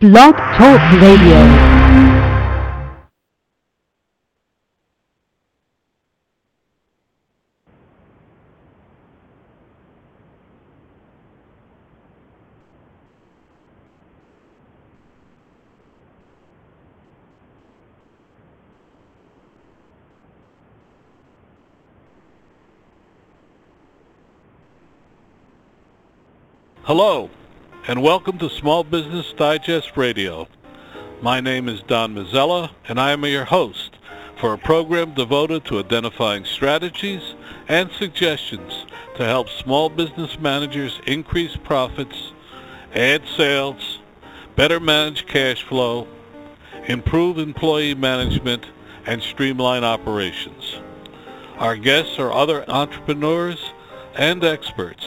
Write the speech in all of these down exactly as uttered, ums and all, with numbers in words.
Blog Talk Radio. Hello, and welcome to Small Business Digest Radio. My name is Don Mazzella, and I am your host for a program devoted to identifying strategies and suggestions to help small business managers increase profits, add sales, better manage cash flow, improve employee management, and streamline operations. Our guests are other entrepreneurs and experts,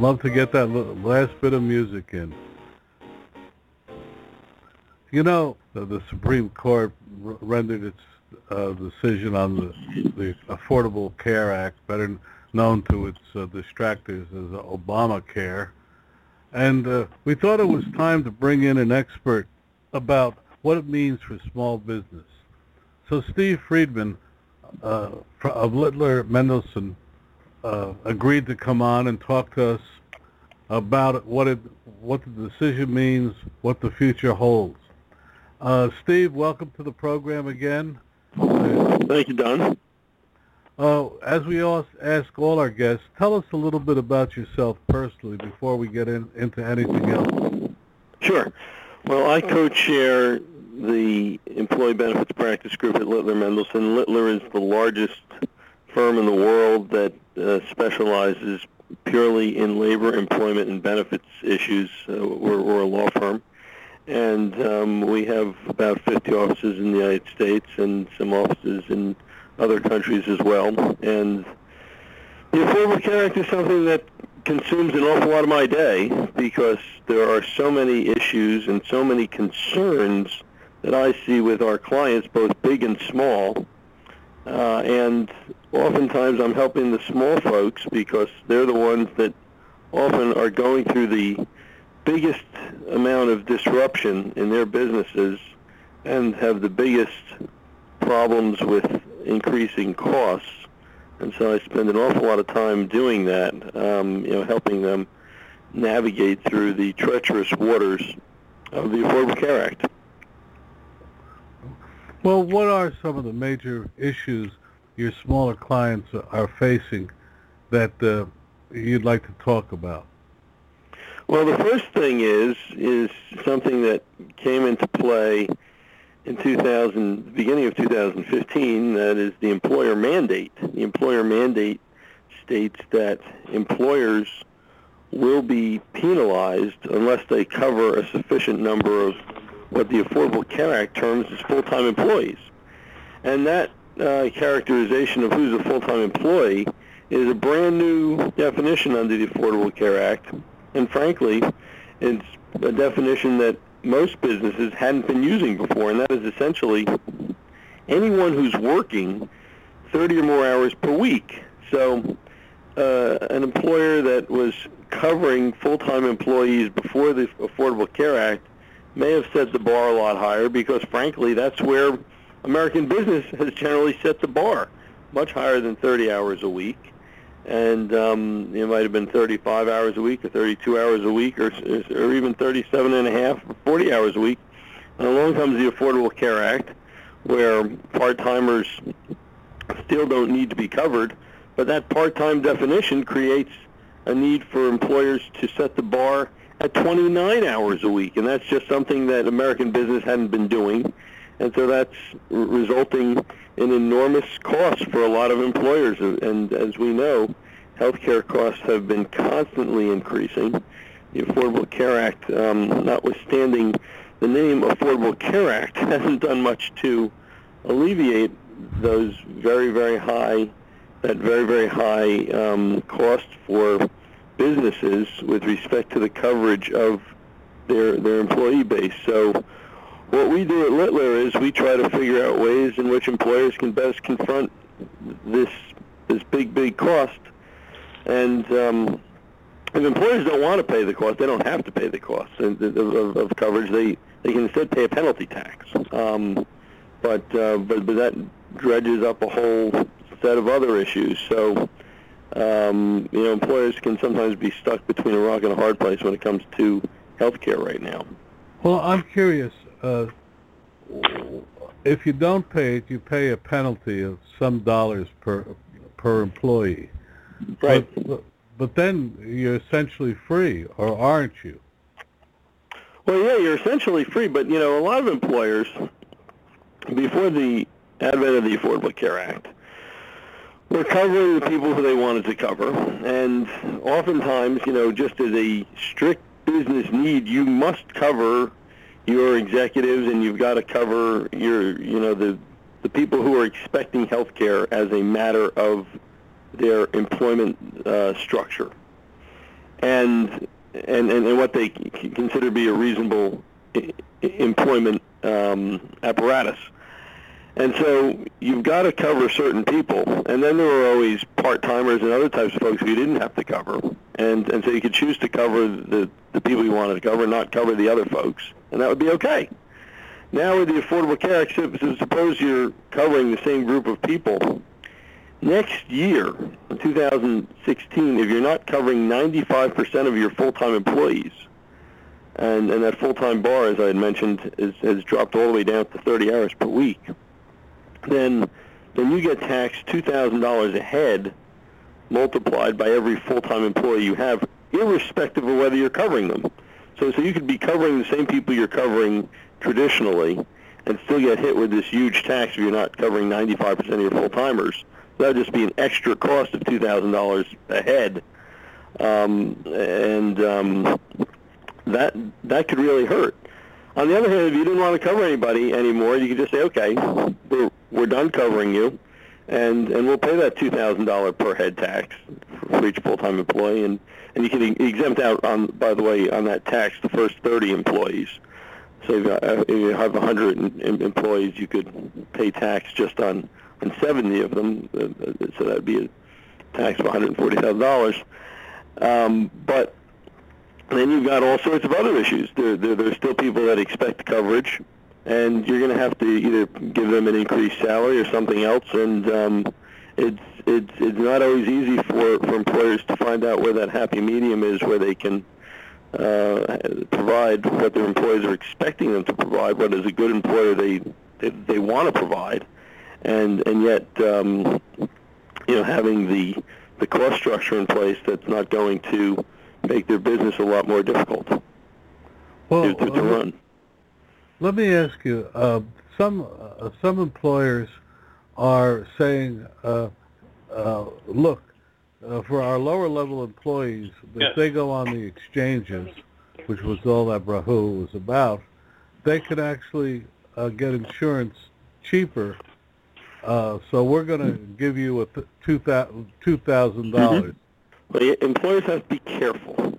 Love to get that last bit of music in. You know, the Supreme Court rendered its uh, decision on the, the Affordable Care Act, better known to its uh, detractors as Obamacare. And uh, we thought it was time to bring in an expert about what it means for small business. So Steve Friedman uh, of Littler Mendelson Uh, agreed to come on and talk to us about what it, what the decision means, what the future holds. Uh, Steve, welcome to the program again. Thank you, Don. Uh, as we all ask all our guests, tell us a little bit about yourself personally before we get in, into anything else. Sure. Well, I co-chair the Employee Benefits Practice Group at Littler Mendelson. Littler is the largest firm in the world that uh, specializes purely in labor, employment, and benefits issues. Uh, we're, we're a law firm, and um, we have about fifty offices in the United States and some offices in other countries as well. And the Affordable Care Act is something that consumes an awful lot of my day because there are so many issues and so many concerns that I see with our clients, both big and small, uh, and oftentimes I'm helping the small folks because they're the ones that often are going through the biggest amount of disruption in their businesses and have the biggest problems with increasing costs. And so I spend an awful lot of time doing that, um, you know, helping them navigate through the treacherous waters of the Affordable Care Act. Well, what are some of the major issues your smaller clients are facing that uh, you'd like to talk about? Well, the first thing is is something that came into play in two thousand, beginning of two thousand fifteen, that is the employer mandate. The employer mandate states that employers will be penalized unless they cover a sufficient number of what the Affordable Care Act terms as full-time employees. And that Uh, characterization of who's a full-time employee is a brand new definition under the Affordable Care Act, and frankly, it's a definition that most businesses hadn't been using before, and that is essentially anyone who's working thirty or more hours per week. So uh, an employer that was covering full-time employees before the Affordable Care Act may have set the bar a lot higher because, frankly, that's where American business has generally set the bar much higher than thirty hours a week. and um, it might have been thirty-five hours a week or thirty-two hours a week or, or even thirty-seven and a half or forty hours a week. And along comes the Affordable Care Act, where part-timers still don't need to be covered, but that part-time definition creates a need for employers to set the bar at twenty-nine hours a week, and that's just something that American business hadn't been doing. And so that's resulting in enormous costs for a lot of employers. And as we know, healthcare costs have been constantly increasing. The Affordable Care Act, um, notwithstanding the name Affordable Care Act, hasn't done much to alleviate those very, very high, that very, very high um, cost for businesses with respect to the coverage of their their employee base. So what we do at Littler is we try to figure out ways in which employers can best confront this this big, big cost. And um, if employers don't want to pay the cost, they don't have to pay the cost of, of, of coverage. They they can instead pay a penalty tax. Um, but, uh, but but that dredges up a whole set of other issues. So um, you know, employers can sometimes be stuck between a rock and a hard place when it comes to healthcare right now. Well, I'm curious. Uh, if you don't pay it, you pay a penalty of some dollars per per employee. Right. But, but then you're essentially free, or aren't you? Well, yeah, you're essentially free, but, you know, a lot of employers, before the advent of the Affordable Care Act, were covering the people who they wanted to cover. And oftentimes, you know, just as a strict business need, you must cover your executives, and you've got to cover your, you know, the the people who are expecting health care as a matter of their employment uh, structure, and, and and and what they consider to be a reasonable I- employment um, apparatus. And so you've got to cover certain people, and then there were always part-timers and other types of folks who you didn't have to cover, and and so you could choose to cover the, the people you wanted to cover, not cover the other folks, and that would be okay. Now with the Affordable Care Act, suppose you're covering the same group of people. Next year, in two thousand sixteen, if you're not covering ninety-five percent of your full-time employees, and, and that full-time bar, as I had mentioned, is, has dropped all the way down to thirty hours per week, then then you get taxed two thousand dollars a head multiplied by every full-time employee you have, irrespective of whether you're covering them. So, so you could be covering the same people you're covering traditionally and still get hit with this huge tax if you're not covering ninety-five percent of your full-timers. That would just be an extra cost of two thousand dollars a head, um, and um, that that could really hurt. On the other hand, if you didn't want to cover anybody anymore, you could just say, okay, we're, we're done covering you, and, and we'll pay that two thousand dollars per head tax for each full-time employee, and, and you can exempt out, on, by the way, on that tax the first thirty employees. So if you have one hundred employees, you could pay tax just on and seventy of them, so that would be a tax of one hundred forty thousand dollars. Um, but then you've got all sorts of other issues. There, there, there's still people that expect coverage, and you're going to have to either give them an increased salary or something else, and um, it's, it's, it's not always easy for, for employers to find out where that happy medium is, where they can uh, provide what their employees are expecting them to provide, what is a good employer they, they, they want to provide. And and yet, um, you know, having the the cost structure in place that's not going to make their business a lot more difficult well, to, to, to uh, run. Let me ask you: uh, some uh, some employers are saying, uh, uh, "Look, uh, for our lower level employees, yes. if they go on the exchanges, which was all that Brahoo was about, they could actually uh, get insurance cheaper." Uh, so we're going to give you a two thousand dollars. Mm-hmm. But employers have to be careful.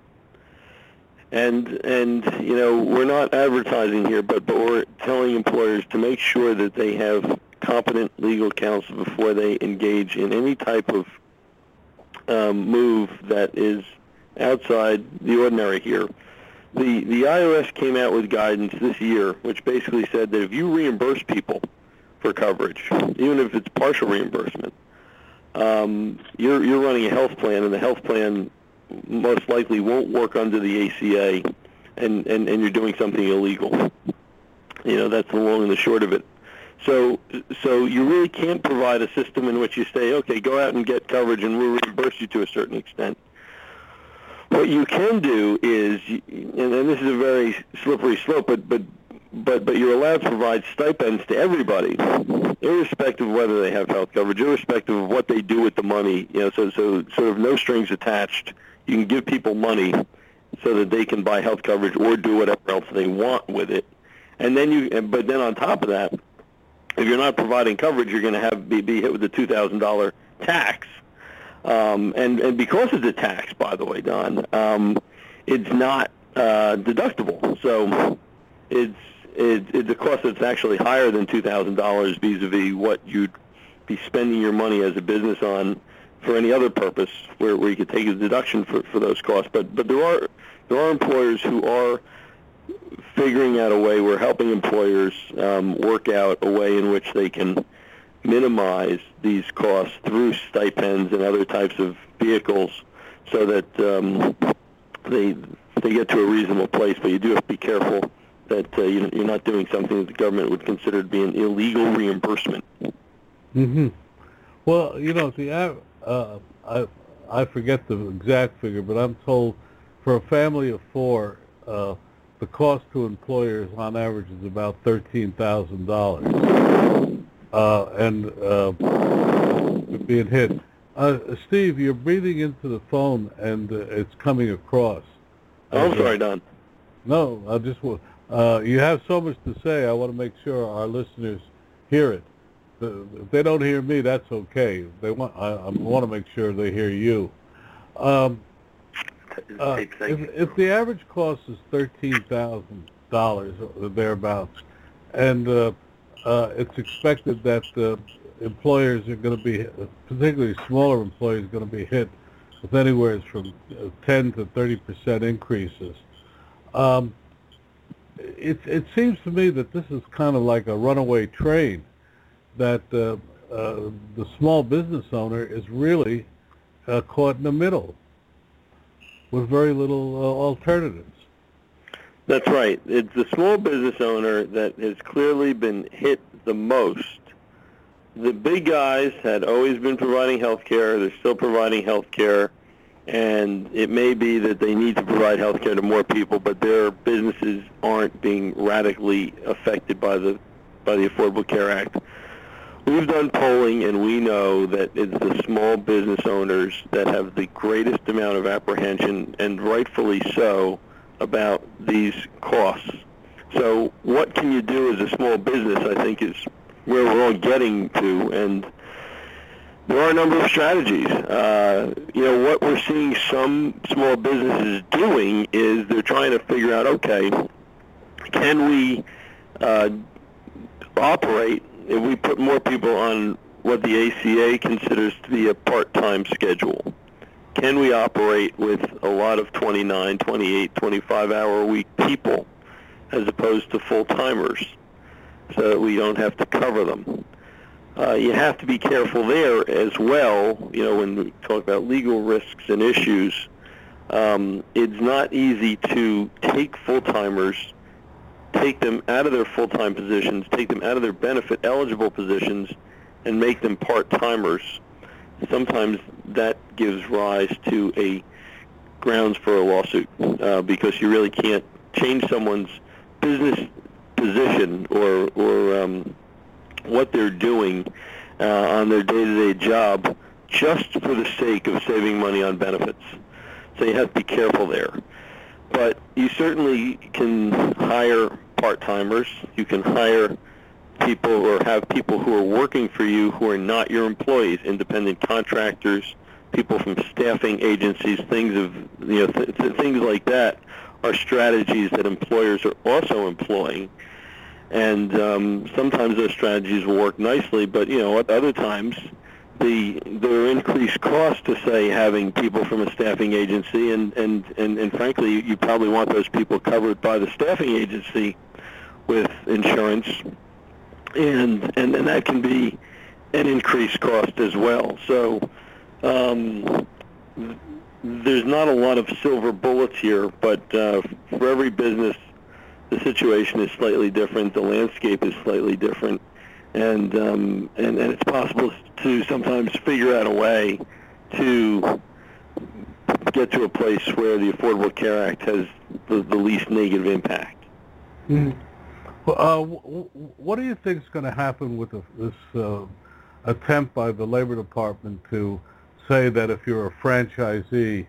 And, and you know, we're not advertising here, but, but we're telling employers to make sure that they have competent legal counsel before they engage in any type of um, move that is outside the ordinary here. The, the I R S came out with guidance this year, which basically said that if you reimburse people for coverage, even if it's partial reimbursement, um, you're you're running a health plan, and the health plan most likely won't work under the A C A, and, and, and you're doing something illegal. You know, that's the long and the short of it. So so you really can't provide a system in which you say, okay, go out and get coverage and we'll reimburse you to a certain extent. What you can do is, and, and this is a very slippery slope, but, but but but you're allowed to provide stipends to everybody, irrespective of whether they have health coverage, irrespective of what they do with the money. You know, so so sort of no strings attached. You can give people money so that they can buy health coverage or do whatever else they want with it. And then you, but then on top of that, if you're not providing coverage, you're going to have be, be hit with a two thousand dollars tax. Um, and, and because of the tax, by the way, Don, um, it's not uh, deductible. So it's it, it's a cost that's actually higher than two thousand dollars vis-a-vis what you'd be spending your money as a business on for any other purpose, where, where you could take a deduction for, for those costs. But but there are there are employers who are figuring out a way. We're helping employers um, work out a way in which they can minimize these costs through stipends and other types of vehicles, so that um, they they get to a reasonable place. But you do have to be careful that uh, you, you're not doing something that the government would consider to be an illegal reimbursement. Mm-hmm. Well, you know, see, I uh, I I forget the exact figure, but I'm told for a family of four, uh, the cost to employers on average is about thirteen thousand dollars. Uh, and uh, being hit. Uh, Steve, you're breathing into the phone, and uh, it's coming across. Oh, I'm sorry, Don. No, I just want. Uh, you have so much to say. I want to make sure our listeners hear it. If they don't hear me, that's okay. They want. I, I want to make sure they hear you. Um, uh, if, if the average cost is thirteen thousand dollars or thereabouts, and uh, Uh, it's expected that uh, employers are going to be, particularly smaller employers, going to be hit with anywhere from ten to thirty percent increases. Um, it, it seems to me that this is kind of like a runaway train, that uh, uh, the small business owner is really uh, caught in the middle with very little uh, alternatives. That's right. It's the small business owner that has clearly been hit the most. The big guys had always been providing health care. They're still providing health care. And it may be that they need to provide health care to more people, but their businesses aren't being radically affected by the by the Affordable Care Act. We've done polling, and we know that it's the small business owners that have the greatest amount of apprehension, and rightfully so, about these costs. So what can you do as a small business, I think, is where we're all getting to. And there are a number of strategies. Uh, you know, what we're seeing some small businesses doing is they're trying to figure out, okay, can we uh, operate if we put more people on what the A C A considers to be a part-time schedule? Can we operate with a lot of twenty-nine, twenty-eight, twenty-five hour a week people as opposed to full-timers so that we don't have to cover them? Uh, you have to be careful there as well, you know, when we talk about legal risks and issues. Um, it's not easy to take full-timers, take them out of their full-time positions, take them out of their benefit-eligible positions, and make them part-timers. Sometimes that gives rise to a grounds for a lawsuit uh, because you really can't change someone's business position or or um, what they're doing uh, on their day-to-day job just for the sake of saving money on benefits. So you have to be careful there. But you certainly can hire part-timers. You can hire people or have people who are working for you who are not your employees, independent contractors, people from staffing agencies, things of you know th- th- things like that are strategies that employers are also employing, and um, sometimes those strategies will work nicely, but you know at other times the there are increased costs to say having people from a staffing agency, and and and, and frankly you probably want those people covered by the staffing agency with insurance. And, and and that can be an increased cost as well. So um, there's not a lot of silver bullets here, but uh, for every business, the situation is slightly different, the landscape is slightly different, and um, and, and it's possible to sometimes figure out a way to get to a place where the Affordable Care Act has the, the least negative impact. Mm. Well, uh, w- w- what do you think is going to happen with the, this uh, attempt by the Labor Department to say that if you're a franchisee,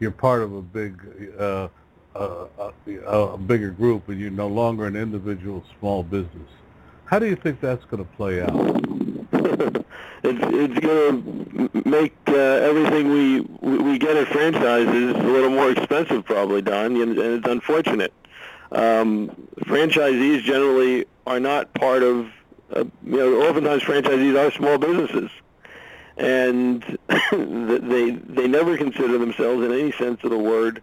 you're part of a big, uh, uh, uh, a bigger group, and you're no longer an individual small business? How do you think that's going to play out? it's it's going to make uh, everything we we get at franchises a little more expensive, probably, Don, and, and it's unfortunate. Um, franchisees generally are not part of, uh, you know, oftentimes franchisees are small businesses, and they they never consider themselves in any sense of the word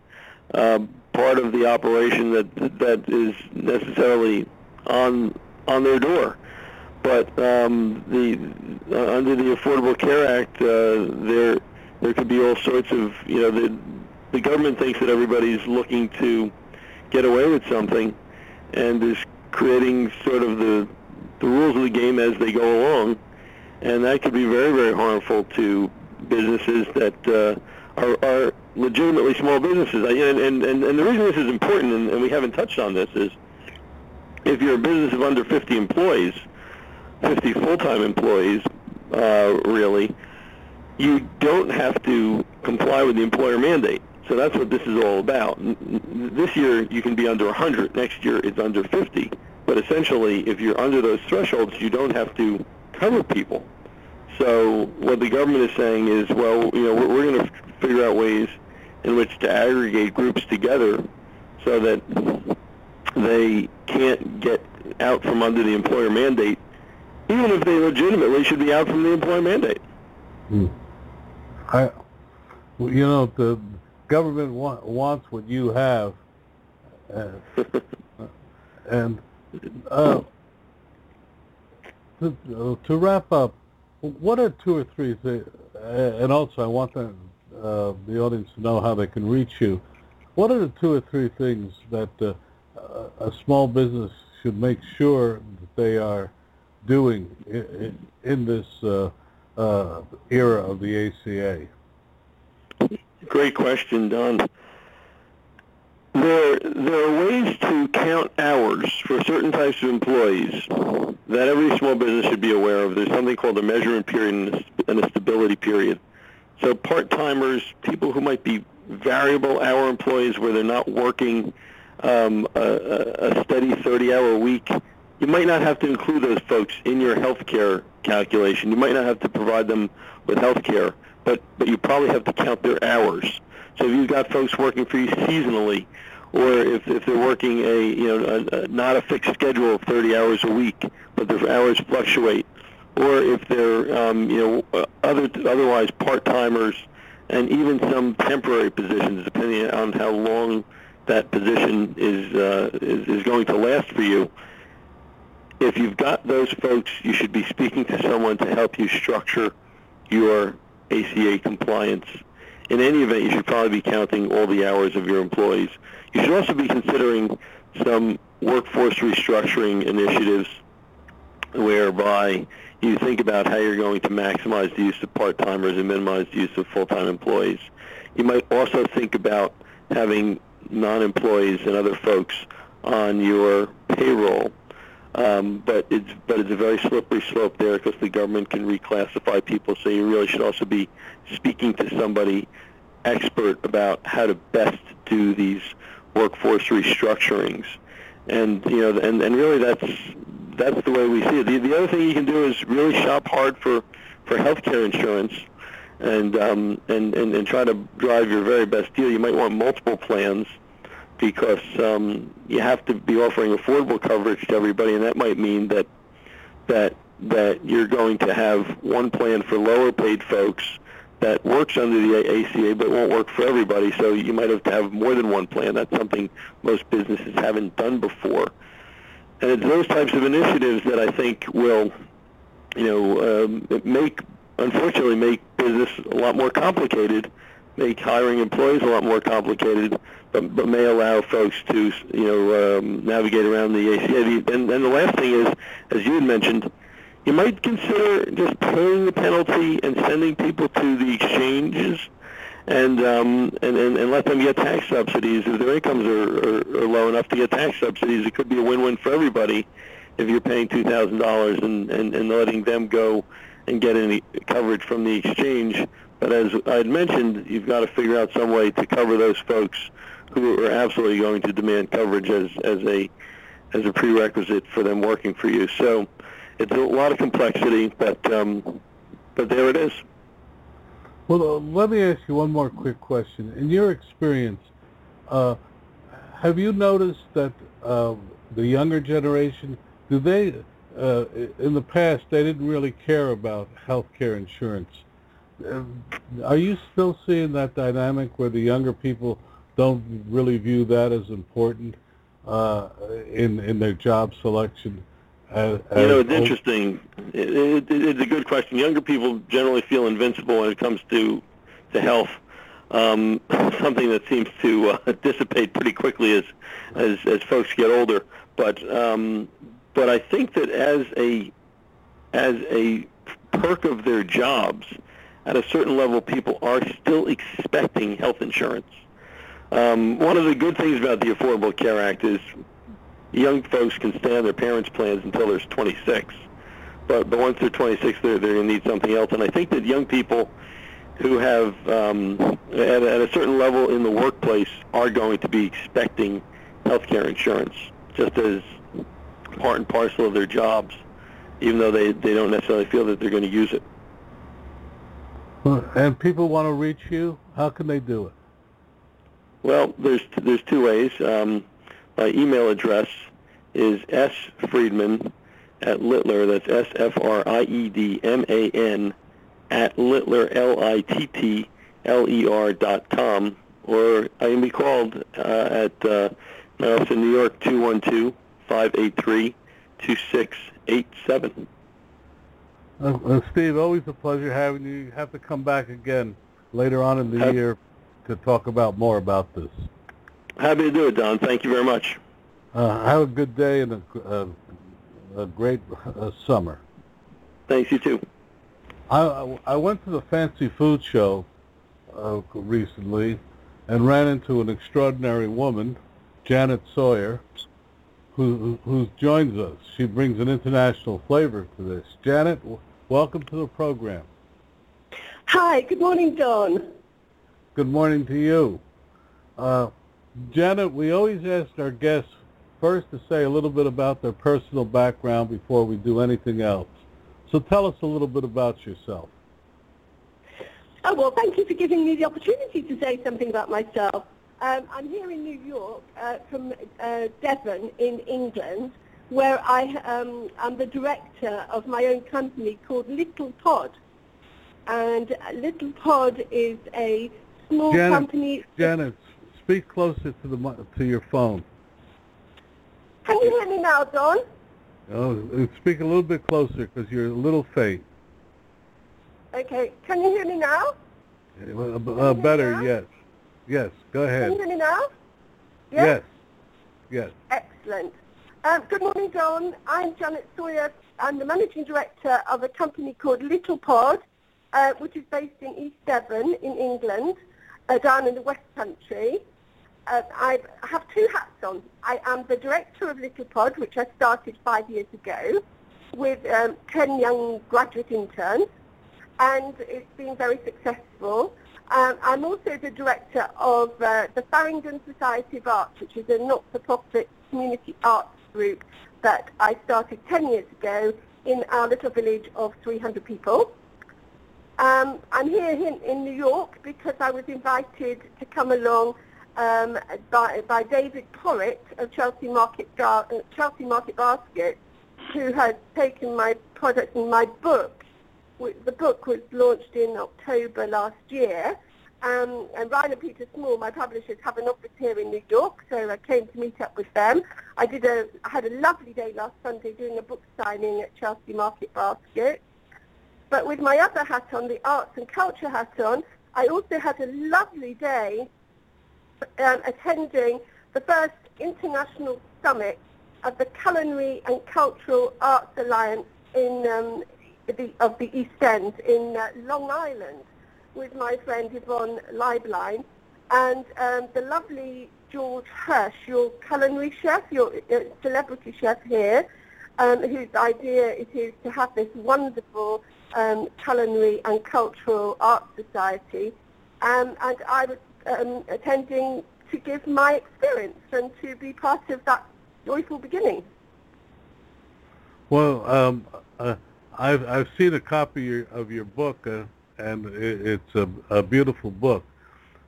uh, part of the operation that that is necessarily on on their door. But um, the uh, under the Affordable Care Act, uh, there there could be all sorts of, you know, the the government thinks that everybody's looking to get away with something, and is creating sort of the the rules of the game as they go along, and that could be very, very harmful to businesses that uh, are, are legitimately small businesses. And, and, and, and the reason this is important, and, and we haven't touched on this, is if you're a business of under fifty employees, fifty full-time employees, uh, really, you don't have to comply with the employer mandate. So that's what this is all about. This year you can be under one hundred. Next year it's under fifty. But essentially, if you're under those thresholds, you don't have to cover people. So what the government is saying is, well, you know, we're, we're going to figure out ways in which to aggregate groups together so that they can't get out from under the employer mandate, even if they legitimately should be out from the employer mandate. Hmm. I, well, you know, the government wa- wants what you have, uh, and uh, to, uh, to wrap up, what are two or three things, uh, and also I want the, uh, the audience to know how they can reach you, what are the two or three things that uh, a small business should make sure that they are doing in, in this uh, uh, era of the A C A? Great question, Don. There, there are ways to count hours for certain types of employees that every small business should be aware of. There's something called a measurement period and a stability period. So part-timers, people who might be variable hour employees where they're not working um, a, a steady thirty-hour week, you might not have to include those folks in your health care calculation. You might not have to provide them with health care. But, but you probably have to count their hours. So if you've got folks working for you seasonally, or if, if they're working a, you know, a, a, not a fixed schedule of thirty hours a week, but their hours fluctuate, or if they're um, you know other otherwise part-timers, and even some temporary positions, depending on how long that position is uh, is, is going to last for you. If you've got those folks, you should be speaking to someone to help you structure your A C A compliance. In any event, you should probably be counting all the hours of your employees. You should also be considering some workforce restructuring initiatives whereby you think about how you're going to maximize the use of part-timers and minimize the use of full-time employees. You might also think about having non-employees and other folks on your payroll. Um, but it's but it's a very slippery slope there because the government can reclassify people. So you really should also be speaking to somebody expert about how to best do these workforce restructurings. And you know, and, and really that's that's the way we see it. The, the other thing you can do is really shop hard for, for healthcare insurance, and, um, and and and try to drive your very best deal. You might want multiple plans, because um, you have to be offering affordable coverage to everybody, and that might mean that that that you're going to have one plan for lower-paid folks that works under the A C A but won't work for everybody, so you might have to have more than one plan. That's something most businesses haven't done before. And it's those types of initiatives that I think will you know, um, make unfortunately make business a lot more complicated, make hiring employees a lot more complicated, but, but may allow folks to, you know, um, navigate around the A C A. And, and the last thing is, as you had mentioned, you might consider just paying the penalty and sending people to the exchanges and um, and, and, and let them get tax subsidies. If their incomes are, are, are low enough to get tax subsidies, it could be a win-win for everybody if you're paying two thousand dollars and, and, and letting them go and get any coverage from the exchange. But as I had mentioned, you've got to figure out some way to cover those folks who are absolutely going to demand coverage as, as a as a prerequisite for them working for you. So it's a lot of complexity, but um, but there it is. Well, uh, let me ask you one more quick question. In your experience, uh, have you noticed that uh, the younger generation, do they uh, in the past they didn't really care about health care insurance? Are you still seeing that dynamic where the younger people don't really view that as important uh, in in their job selection? As, as you know, it's old? interesting. It, it, it's a good question. Younger people generally feel invincible when it comes to to health. Um, something that seems to uh, dissipate pretty quickly as as as folks get older. But um, but I think that as a as a perk of their jobs, at a certain level, people are still expecting health insurance. Um, one of the good things about the Affordable Care Act is young folks can stay on their parents' plans until they're twenty-six. But but once they're twenty-six, they're, they're going to need something else. And I think that young people who have, um, at, at a certain level in the workplace, are going to be expecting health care insurance, just as part and parcel of their jobs, even though they, they don't necessarily feel that they're going to use it. And people want to reach you. How can they do it? Well, there's there's two ways. Um, my email address is sfriedman at Littler. That's S F R I E D M A N at Littler, L I T T L E R dot com. Or I can be called uh, at uh, my office in New York, two one two, five eight three, two six eight seven. Uh, Steve, always a pleasure having you. You have to come back again later on in the year to talk about more about this. Happy to do it, Don. Thank you very much. Uh, have a good day and a, a, a great uh, summer. Thanks, you too. I, I went to the Fancy Food Show uh, recently and ran into an extraordinary woman, Janet Sawyer, Who, who joins us. She brings an international flavor to this. Janet, w- welcome to the program. Hi, good morning, Don. Good morning to you. Uh, Janet, we always ask our guests first to say a little bit about their personal background before we do anything else. So tell us a little bit about yourself. Oh, well, thank you for giving me the opportunity to say something about myself. Um, I'm here in New York uh, from uh, Devon in England, where I, um, I'm the director of my own company called LittlePod. And LittlePod is a small Janet, company... Janet, speak closer to the to your phone. Can you hear me now, Don? Oh, speak a little bit closer because you're a little faint. Okay, can you hear me now? Uh, uh, better, yes. Yes, go ahead. Can you hear me now? Yes? Yes. Yes. Excellent. Um, good morning, Don. I'm Janet Sawyer. I'm the managing director of a company called LittlePod, uh, which is based in East Devon in England, uh, down in the West Country. Uh, I have two hats on. I am the director of LittlePod, which I started five years ago with um, ten young graduate interns, and it's been very successful. Um, I'm also the director of uh, the Farringdon Society of Arts, which is a not-for-profit community arts group that I started ten years ago in our little village of three hundred people. Um, I'm here in, in New York because I was invited to come along um, by, by David Porritt of Chelsea Market, Gar- Chelsea Market Basket, who had taken my product and my book. The book was launched in October last year, Um, and Ryland Peters Small, my publishers, have an office here in New York, so I came to meet up with them. I did a, I had a lovely day last Sunday doing a book signing at Chelsea Market Basket. But with my other hat on, the arts and culture hat on, I also had a lovely day um, attending the first international summit of the Culinary and Cultural Arts Alliance in um, the, of the East End in uh, Long Island, with my friend Yvonne Liebline and um, the lovely George Hirsch, your culinary chef, your uh, celebrity chef here, um, whose idea it is to have this wonderful um, culinary and cultural arts society. Um, and I was um, attending to give my experience and to be part of that joyful beginning. Well, um, uh, I've, I've seen a copy of your book, uh, and it's a, a beautiful book.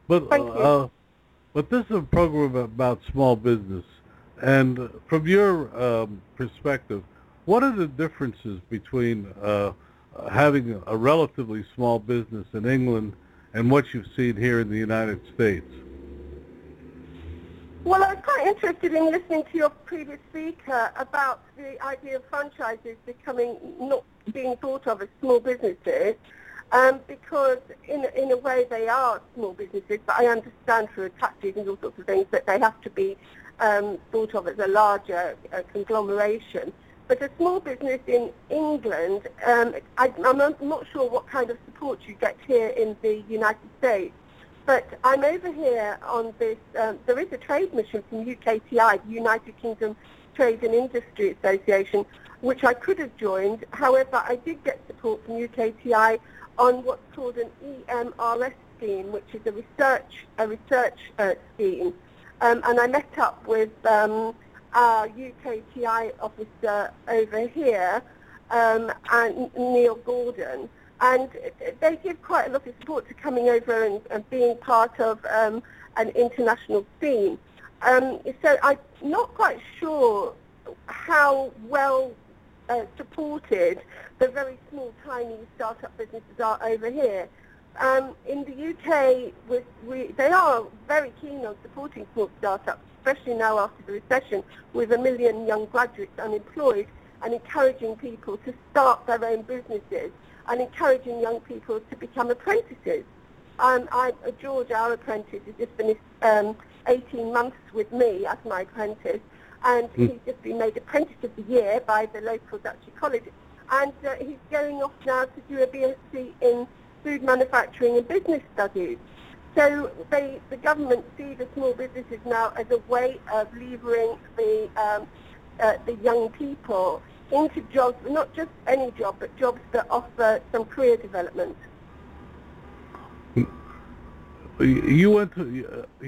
But uh, but this is a program about small business. And from your um, perspective, what are the differences between uh, having a relatively small business in England and what you've seen here in the United States? Well, I was quite interested in listening to your previous speaker about the idea of franchises becoming not being thought of as small businesses. Um, because in in a way they are small businesses, but I understand through taxes and all sorts of things that they have to be um, thought of as a larger uh, conglomeration. But a small business in England, um, I, I'm not sure what kind of support you get here in the United States, but I'm over here on this, um, there is a trade mission from U K T I, the United Kingdom Trade and Industry Association, which I could have joined. However, I did get support from U K T I on what's called an E M R S scheme, which is a research a research uh, scheme. Um, and I met up with um, our U K T I officer over here, um, and Neil Gordon. And they give quite a lot of support to coming over and, and being part of um, an international scheme. Um, so I'm not quite sure how well Uh, supported the very small, tiny startup businesses are over here. Um, in the U K, with, we, they are very keen on supporting small startups, especially now after the recession, with a million young graduates unemployed, and encouraging people to start their own businesses, and encouraging young people to become apprentices. Um, I, George, our apprentice, has just finished um, eighteen months with me as my apprentice, and he's just been made Apprentice of the Year by the local Dutch college. And uh, he's going off now to do a B S c in Food Manufacturing and Business Studies. So they, the government see the small businesses now as a way of levering the, um, uh, the young people into jobs, not just any job, but jobs that offer some career development. You went to,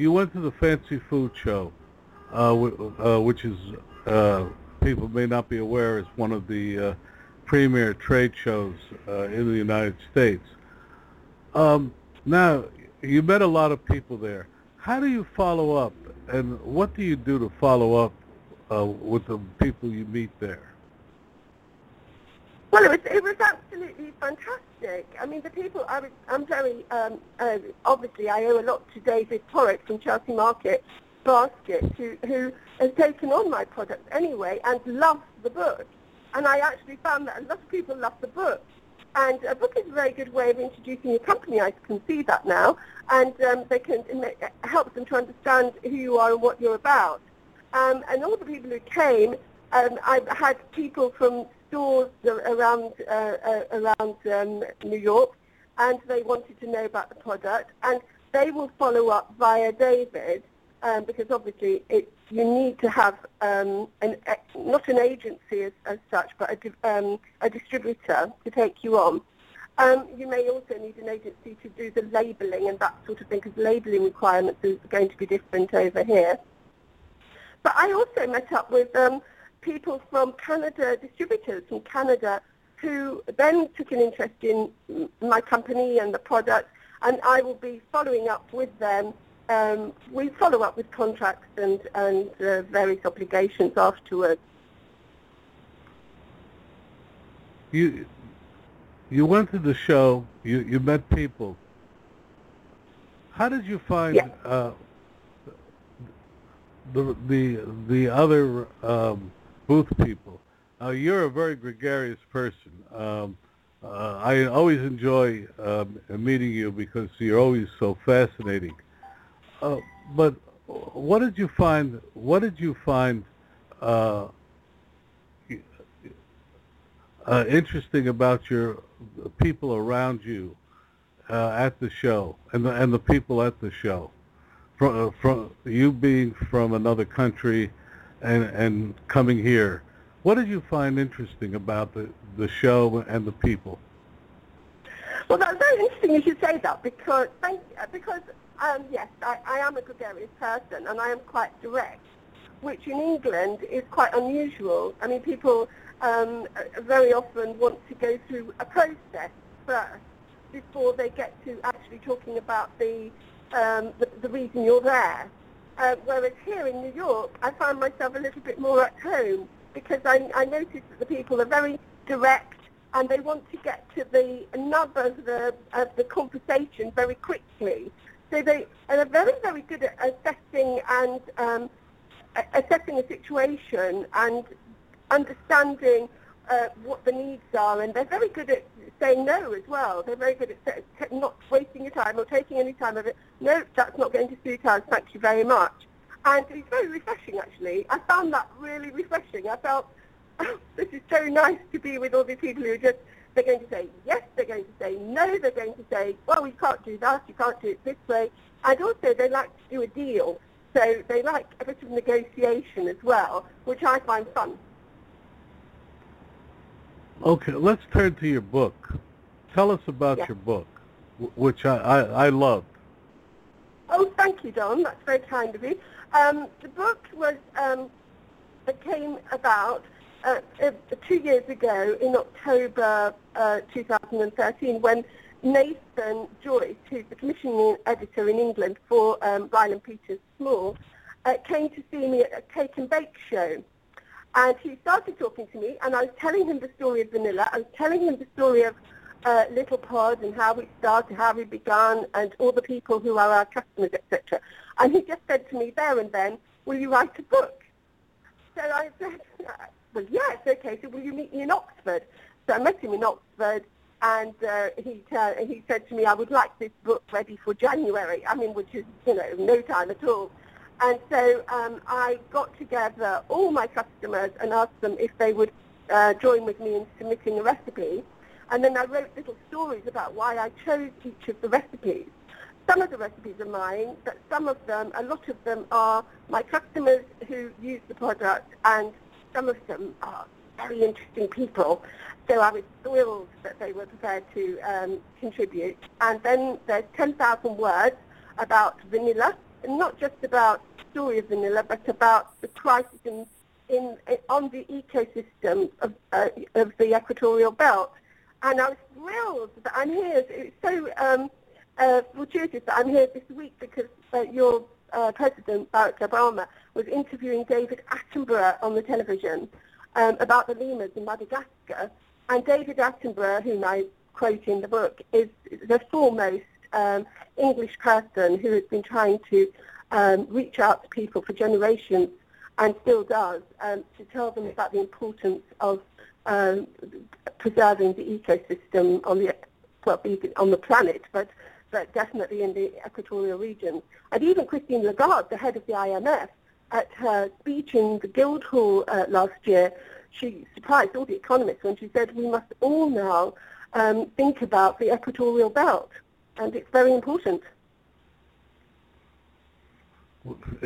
you went to the Fancy Food Show. Uh, uh, which is, uh, people may not be aware, is one of the uh, premier trade shows uh, in the United States. Um, now, you met a lot of people there. How do you follow up, and what do you do to follow up uh, with the people you meet there? Well, it was, it was absolutely fantastic. I mean, the people, I was, I'm very, um, uh, obviously I owe a lot to David Porritt from Chelsea Market Basket, who, who has taken on my product anyway and loves the book. And I actually found that a lot of people love the book. And a book is a very good way of introducing your company. I can see that now. And um, they can it helps them to understand who you are and what you're about. Um, and all the people who came, um, I've had people from stores around uh, uh, around um, New York, and they wanted to know about the product. And they will follow up via David. Um, because obviously it, you need to have um, an, not an agency as, as such, but a, di- um, a distributor to take you on. Um, you may also need an agency to do the labelling and that sort of thing, because labelling requirements are going to be different over here. But I also met up with um, people from Canada, distributors from Canada, who then took an interest in my company and the product, and I will be following up with them. Um, we follow up with contracts and, and uh, various obligations afterwards. You you went to the show, you, you met people. How did you find yeah. uh, the the the other um, booth people? Uh, you're a very gregarious person. Um, uh, I always enjoy uh, meeting you because you're always so fascinating. Uh, but what did you find? What did you find uh, uh, interesting about your the people around you uh, at the show, and the, and the people at the show, from uh, from you being from another country, and and coming here? What did you find interesting about the, the show and the people? Well, that's very interesting you should say that, because thank, because um, yes, I, I am a gregarious person, and I am quite direct, which in England is quite unusual. I mean, people um, very often want to go through a process first before they get to actually talking about the um, the, the reason you're there. Uh, whereas here in New York, I find myself a little bit more at home, because I, I notice that the people are very direct and they want to get to the nub of the, of the conversation very quickly. So they are very, very good at assessing and um, assessing a situation and understanding uh, what the needs are. And they're very good at saying no as well. They're very good at not wasting your time or taking any time of it. No, that's not going to suit us. Thank you very much. And it's very refreshing, actually. I found that really refreshing. I felt, oh, this is so nice to be with all these people who are just, they're going to say yes, they're going to say no, they're going to say, well, we can't do that, you can't do it this way. And also they like to do a deal. So they like a bit of negotiation as well, which I find fun. Okay, let's turn to your book. Tell us about yes. your book, which I, I, I loved. Oh, thank you, Don. That's very kind of you. Um, the book was um, it came about uh, uh, two years ago in October uh, two thousand thirteen, when Nathan Joyce, who's the commissioning editor in England for um, Ryland Peters Small, uh, came to see me at a cake and bake show. And he started talking to me, and I was telling him the story of Vanilla. I was telling him the story of uh, LittlePod and how we started, how we began, and all the people who are our customers, et cetera. And he just said to me there and then, will you write a book? So I said, well, yes, okay, so will you meet me in Oxford? So I met him in Oxford, and uh, he uh, he said to me, I would like this book ready for January, I mean, which is, you know, no time at all. And so um, I got together all my customers and asked them if they would uh, join with me in submitting a recipe. And then I wrote little stories about why I chose each of the recipes. Some of the recipes are mine, but some of them, a lot of them are my customers who use the product, and some of them are very interesting people. So I was thrilled that they were prepared to um, contribute. And then there's ten thousand words about vanilla, and not just about the story of vanilla, but about the crisis in, in, in on the ecosystem of, uh, of the equatorial belt. And I was thrilled that I'm here. It's so... Um, Uh, fortuitous that I'm here this week, because uh, your uh, president, Barack Obama, was interviewing David Attenborough on the television um, about the lemurs in Madagascar. And David Attenborough, whom I quote in the book, is the foremost um, English person who has been trying to um, reach out to people for generations, and still does, um, to tell them about the importance of um, preserving the ecosystem on the, well, on the planet, but but definitely in the equatorial region. And even Christine Lagarde, the head of the I M F, at her speech in the Guildhall uh, last year, she surprised all the economists when she said, we must all now um, think about the equatorial belt, and it's very important.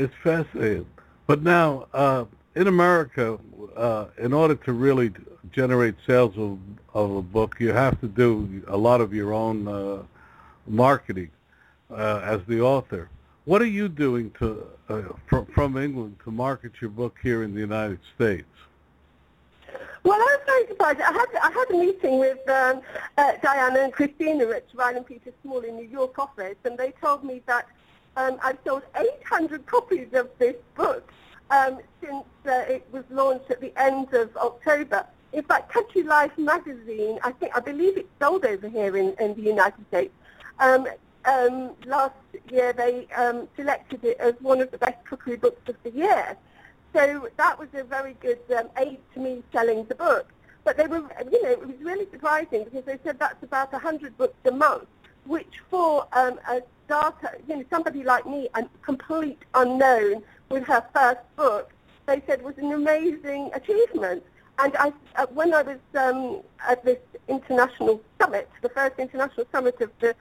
It's fascinating. But now, uh, in America, uh, in order to really generate sales of, of a book, you have to do a lot of your own uh, marketing uh, as the author. What are you doing to uh, from, from England to market your book here in the United States? Well, I was very surprised. I had I had a meeting with um, uh, Diana and Christina at Ryland Peters Small in New York office, and they told me that um, I've sold eight hundred copies of this book um, since uh, it was launched at the end of October. In fact, Country Life magazine, I think I believe it's sold over here in, in the United States. Um, um, last year they um, selected it as one of the best cookery books of the year. So that was a very good um, aid to me selling the book. But they were, you know, it was really surprising because they said that's about one hundred books a month, which for um, a starter, you know, somebody like me, a complete unknown with her first book, they said was an amazing achievement. And I, uh, when I was um, at this international summit, the first international summit of the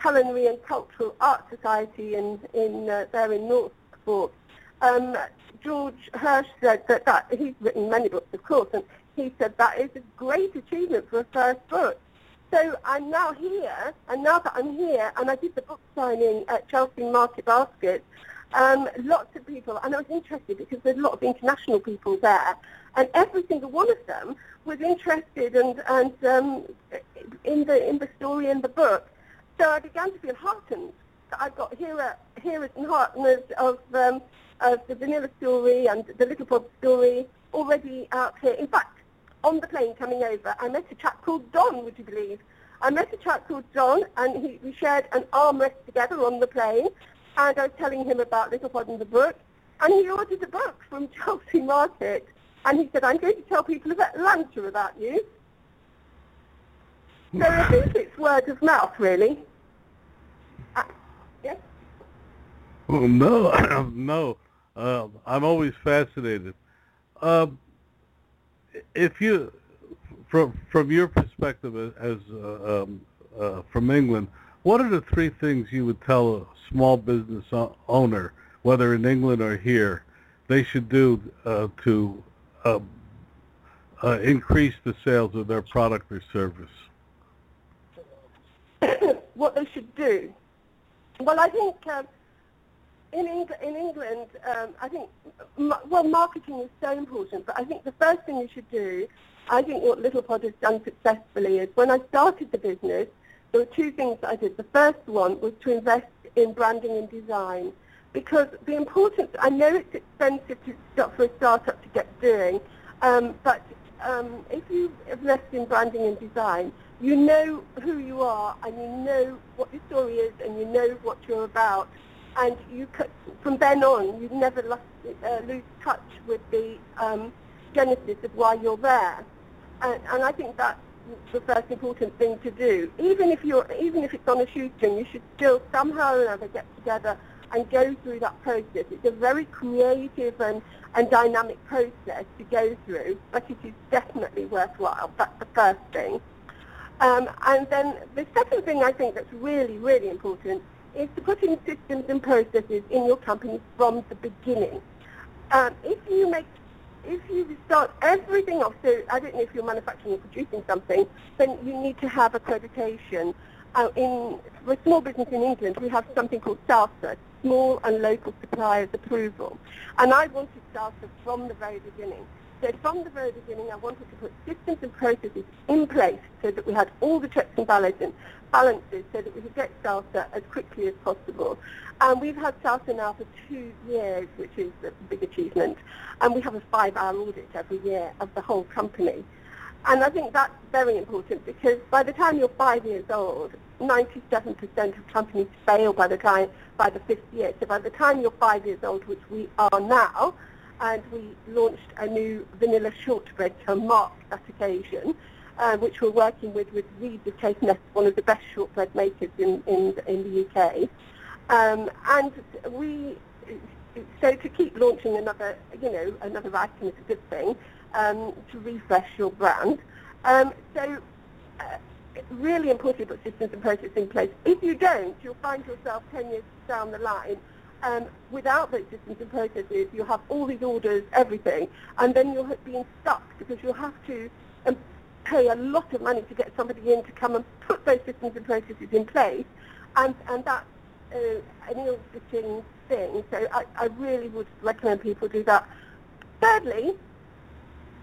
Culinary and Cultural Arts Society in, in uh, there in North Fork, um, George Hirsch said that, that he's written many books, of course, and he said that is a great achievement for a first book. So I'm now here, and now that I'm here, and I did the book signing at Chelsea Market Basket, um, lots of people, and I was interested because there's a lot of international people there, and every single one of them was interested and, and um, in the in the story in the book. So I began to feel heartened that I got hearer, hearers and hearteners of um, of the vanilla story and the LittlePod story already out here. In fact, on the plane coming over, I met a chap called Don, would you believe? I met a chap called Don, and he, we shared an armrest together on the plane, and I was telling him about LittlePod and the book, and he ordered a book from Chelsea Market, and he said, I'm going to tell people of Atlanta about you. So I think it's word of mouth, really. Uh, yes? Well, no, no. Uh, I'm always fascinated. Uh, If you, from from your perspective as uh, um, uh, from England, what are the three things you would tell a small business owner, whether in England or here, they should do uh, to uh, uh, increase the sales of their product or service? What they should do? Well, I think um, in Eng- in England, um, I think. Well, marketing is so important, but I think the first thing you should do, I think what LittlePod has done successfully is when I started the business, there were two things I did. The first one was to invest in branding and design, because the importance, I know it's expensive to start, for a startup to get doing, um, but um, if you invest in branding and design, you know who you are and you know what your story is and you know what you're about. And you, from then on, you never lost, uh, lose touch with the um, genesis of why you're there, and, and I think that's the first important thing to do. Even if you're, even if it's on a shoestring, you should still somehow or another get together and go through that process. It's a very creative and, and dynamic process to go through, but it is definitely worthwhile. That's the first thing, um, and then the second thing I think that's really, really important is to put in systems and processes in your company from the beginning. Um, if you make, if you start everything off, so I don't know if you're manufacturing or producing something, then you need to have accreditation. Uh, in for small business in England, we have something called SASA, Small and Local Suppliers Approval, and I wanted SASA from the very beginning. So from the very beginning, I wanted to put systems and processes in place so that we had all the checks and balances, balances so that we could get SELTA as quickly as possible. And we've had SELTA now for two years, which is a big achievement. And we have a five-hour audit every year of the whole company. And I think that's very important because by the time you're five years old, ninety-seven percent of companies fail by the time by the fifth year. So by the time you're five years old, which we are now, and we launched a new vanilla shortbread to mark that occasion, uh, which we're working with with Reed of Case Nest, one of the best shortbread makers in, in, in the U K. Um, and we, so to keep launching another, you know, another item is a good thing, um, to refresh your brand. Um, so uh, it's really important to put systems and processes in place. If you don't, you'll find yourself ten years down the line Um, without those systems and processes, you'll have all these orders, everything, and then you'll be stuck because you'll have to um, pay a lot of money to get somebody in to come and put those systems and processes in place, and, and that's uh, an ill-fitting thing. So I, I really would recommend people do that. Thirdly,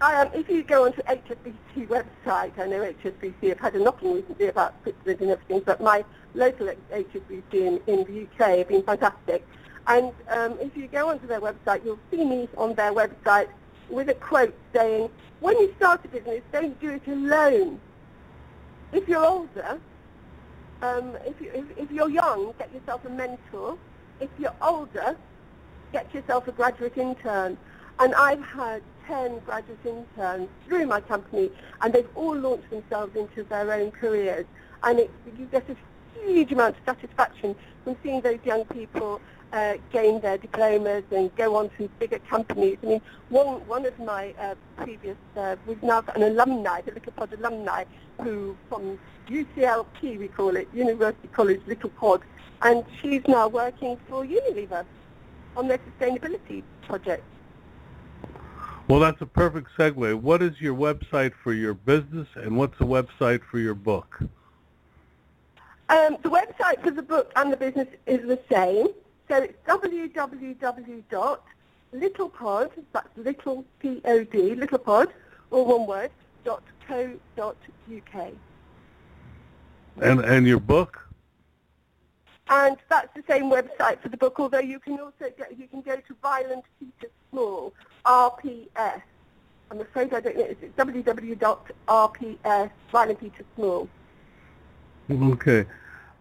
um, if you go onto H S B C website, I know H S B C have had a knocking recently about Switzerland and everything, but my local H S B C in, in the U K have been fantastic. And um, if you go onto their website, you'll see me on their website with a quote saying, when you start a business, don't do it alone. If you're older, Um, if, you, if, if you're young, get yourself a mentor. If you're older, get yourself a graduate intern. And I've had ten graduate interns through my company, and they've all launched themselves into their own careers. And it, you get a huge amount of satisfaction from seeing those young people uh, gain their diplomas and go on to bigger companies. I mean, one one of my uh, previous, uh, we've now got an alumni, the LittlePod alumni, who from U C L P, we call it, University College LittlePod, and she's now working for Unilever on their sustainability project. Well, that's a perfect segue. What is your website for your business, and what's the website for your book? Um, the website for the book and the business is the same. So it's w w w dot little pod, that's little P O D, LittlePod, all one word, dot co dot u k. And and your book? And that's the same website for the book, although you can also get, you can go to Ryland Peters Small, R P S. I'm afraid I don't know. It's w w w dot r p s, Ryland Peters Small. Okay.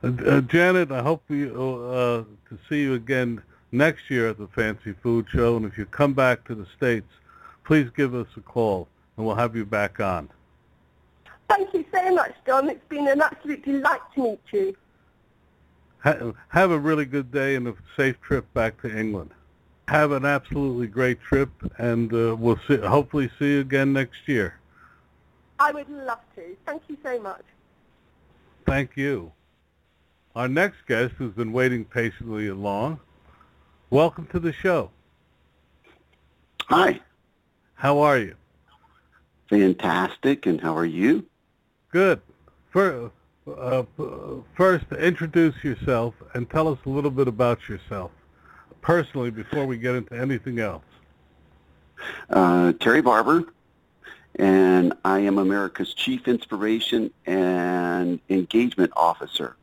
Uh, uh, Janet, I hope we, uh, to see you again next year at the Fancy Food Show. And if you come back to the States, please give us a call, and we'll have you back on. Thank you so much, Don. It's been an absolute delight to meet you. Have a really good day and a safe trip back to England. Have an absolutely great trip, and uh, we'll see, hopefully see you again next year. I would love to. Thank you so much. Thank you. Our next guest has been waiting patiently along. Welcome to the show. Hi. How are you? Fantastic, and how are you? Good. For, Uh, first, introduce yourself and tell us a little bit about yourself personally before we get into anything else. Uh, Terry Barber, and I am America's Chief Inspiration and Engagement Officer.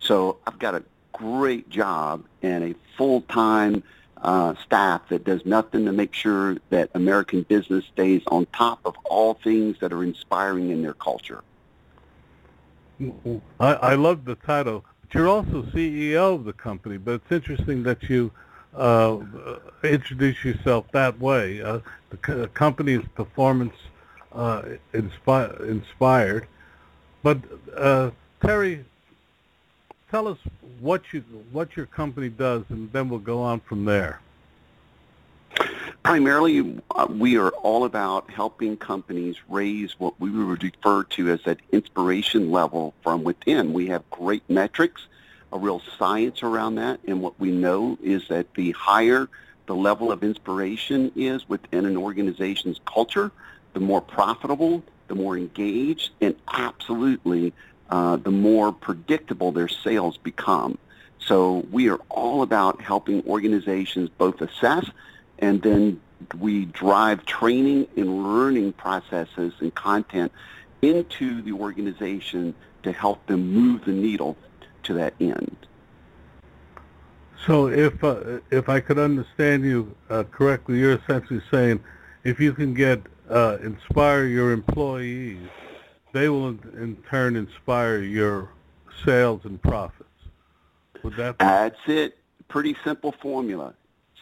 So I've got a great job and a full-time uh, staff that does nothing to make sure that American business stays on top of all things that are inspiring in their culture. I, I love the title, but you're also C E O of the company, but it's interesting that you uh, introduce yourself that way. Uh, the company is performance uh, inspi- inspired, but uh, Terry, tell us what you what your company does, and then we'll go on from there. Primarily, we are all about helping companies raise what we would refer to as that inspiration level from within. We have great metrics, a real science around that, and what we know is that the higher the level of inspiration is within an organization's culture, the more profitable, the more engaged, and absolutely uh, the more predictable their sales become. So we are all about helping organizations both assess, and then we drive training and learning processes and content into the organization to help them move the needle to that end. So if uh, if I could understand you uh, correctly, you're essentially saying if you can get uh, inspire your employees, they will in, in turn inspire your sales and profits. Would that be- That's it. Pretty simple formula.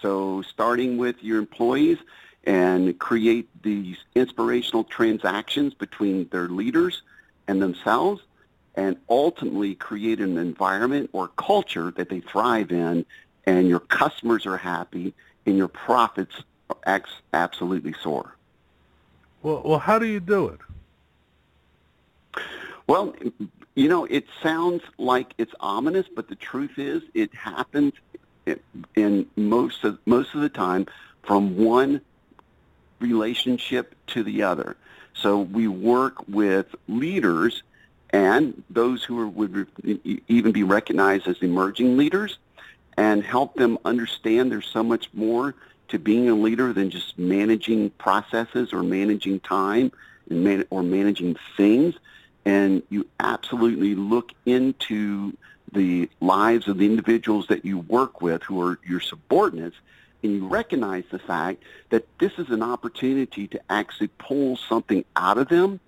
So starting with your employees and create these inspirational transactions between their leaders and themselves, and ultimately create an environment or culture that they thrive in, and your customers are happy and your profits absolutely soar. Well, well, how do you do it? Well, you know, it sounds like it's ominous, but the truth is it happens in most of, most of the time from one relationship to the other. So we work with leaders and those who are, would even be recognized as emerging leaders, and help them understand there's so much more to being a leader than just managing processes or managing time and man, or managing things. And you absolutely look into the lives of the individuals that you work with who are your subordinates, and you recognize the fact that this is an opportunity to actually pull something out of them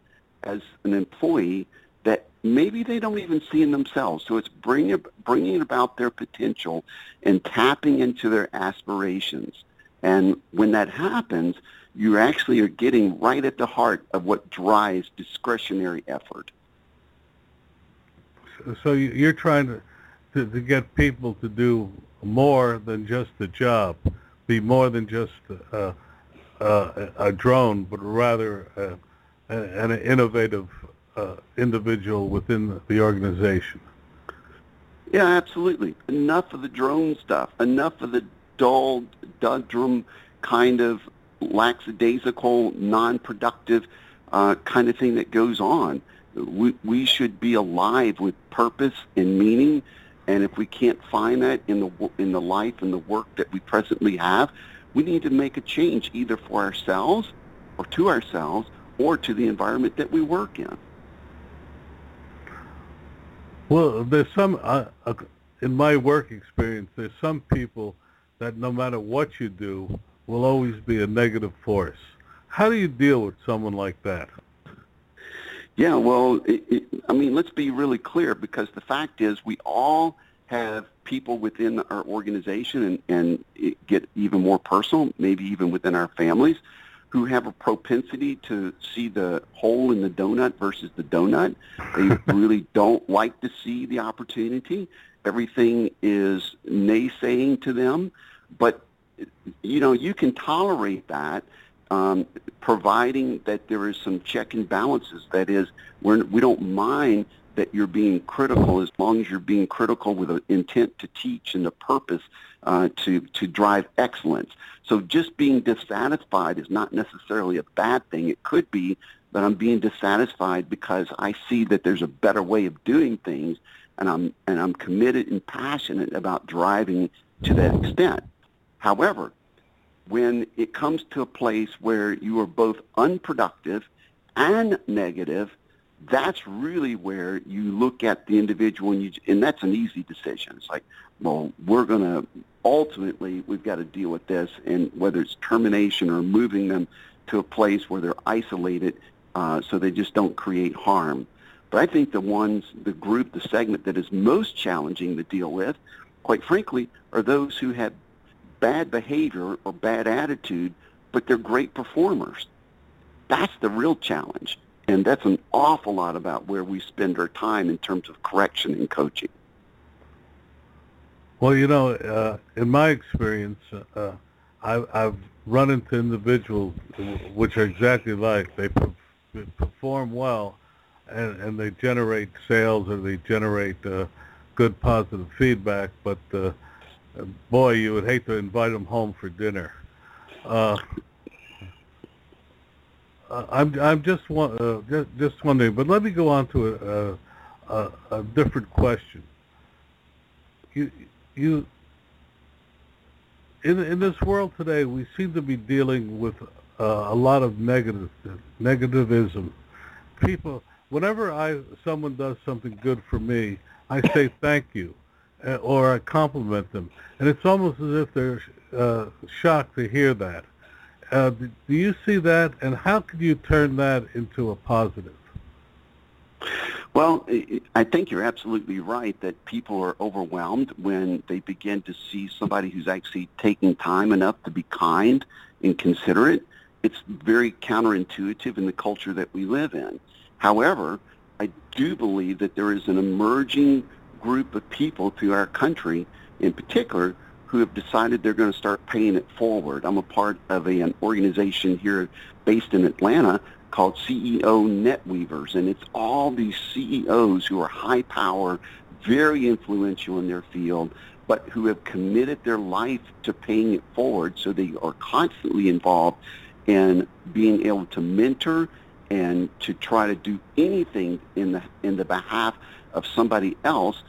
as an employee that maybe they don't even see in themselves. So it's bring, bringing about their potential and tapping into their aspirations. And when that happens, you actually are getting right at the heart of what drives discretionary effort. So you're trying to, to, to get people to do more than just a job, be more than just uh, uh, a drone, but rather uh, an innovative uh, individual within the organization. Yeah, absolutely. Enough of the drone stuff, enough of the dull, dudrum kind of lackadaisical, non-productive uh, kind of thing that goes on. We, we should be alive with purpose and meaning, and if we can't find that in the in the life and the work that we presently have, we need to make a change either for ourselves or to ourselves or to the environment that we work in. Well, there's some, uh, uh, in my work experience, there's some people that no matter what you do will always be a negative force. How do you deal with someone like that? Yeah, well, it, it, I mean, let's be really clear, because the fact is we all have people within our organization and, and it get even more personal, maybe even within our families, who have a propensity to see the hole in the donut versus the donut. They really don't like to see the opportunity. Everything is naysaying to them. But, you know, you can tolerate that, Um, providing that there is some check and balances. That is, we're, we don't mind that you're being critical as long as you're being critical with an intent to teach and a purpose uh, to, to drive excellence. So just being dissatisfied is not necessarily a bad thing. It could be that I'm being dissatisfied because I see that there's a better way of doing things, and I'm, and I'm committed and passionate about driving to that extent. However, when it comes to a place where you are both unproductive and negative, that's really where you look at the individual, and, you, and that's an easy decision. It's like, well, we're going to ultimately, we've got to deal with this, and whether it's termination or moving them to a place where they're isolated uh, so they just don't create harm. But I think the ones, the group, the segment that is most challenging to deal with, quite frankly, are those who have bad behavior or bad attitude, but they're great performers. That's the real challenge, and that's an awful lot about where we spend our time in terms of correction and coaching. Well, you know, uh, in my experience, uh, I, I've run into individuals which are exactly like, they pre- perform well, and, and they generate sales, or they generate uh, good positive feedback, but uh, boy, you would hate to invite them home for dinner. Uh, I'm I'm just, want, uh, just just wondering, but let me go on to a, a, a different question. You you in in this world today, we seem to be dealing with uh, a lot of negative negativism. People, whenever I someone does something good for me, I say thank you, or I compliment them, and it's almost as if they're uh, shocked to hear that. Uh, do you see that, and how could you turn that into a positive? Well, I think you're absolutely right that people are overwhelmed when they begin to see somebody who's actually taking time enough to be kind and considerate. It's very counterintuitive in the culture that we live in. However, I do believe that there is an emerging group of people to our country in particular who have decided they're going to start paying it forward. I'm a part of a, an organization here based in Atlanta called C E O Net Weavers, and it's all these C E Os who are high power, very influential in their field, but who have committed their life to paying it forward, so they are constantly involved in being able to mentor and to try to do anything in the in the behalf of somebody else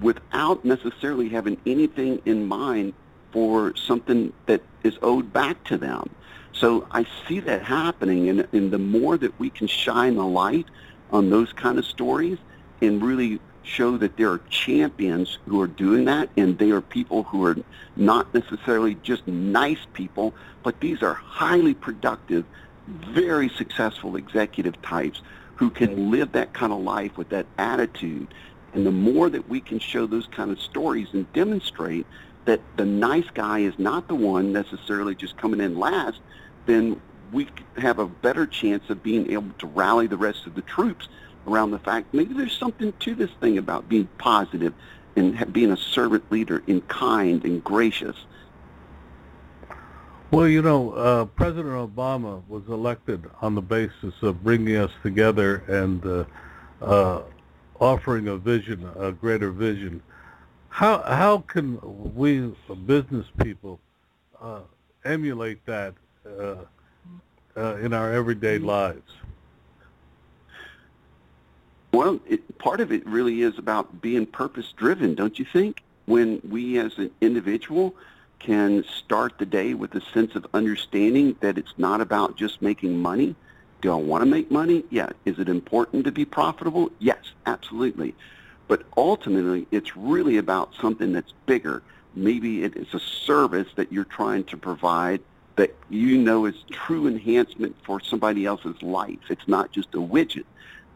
without necessarily having anything in mind for something that is owed back to them. So I see that happening, and, and the more that we can shine a light on those kind of stories and really show that there are champions who are doing that, and they are people who are not necessarily just nice people, but these are highly productive, very successful executive types who can live that kind of life with that attitude. And the more that we can show those kind of stories and demonstrate that the nice guy is not the one necessarily just coming in last, then we have a better chance of being able to rally the rest of the troops around the fact maybe there's something to this thing about being positive and being a servant leader and kind and gracious. Well, you know, uh, President Obama was elected on the basis of bringing us together and uh, uh, offering a vision, a greater vision. How how can we business people uh, emulate that uh, uh, in our everyday lives? Well, it, part of it really is about being purpose-driven, don't you think? When we as an individual can start the day with a sense of understanding that it's not about just making money. Do I want to make money? Yeah. Is it important to be profitable? Yes, absolutely. But ultimately, it's really about something that's bigger. Maybe it's a service that you're trying to provide that you know is true enhancement for somebody else's life. It's not just a widget.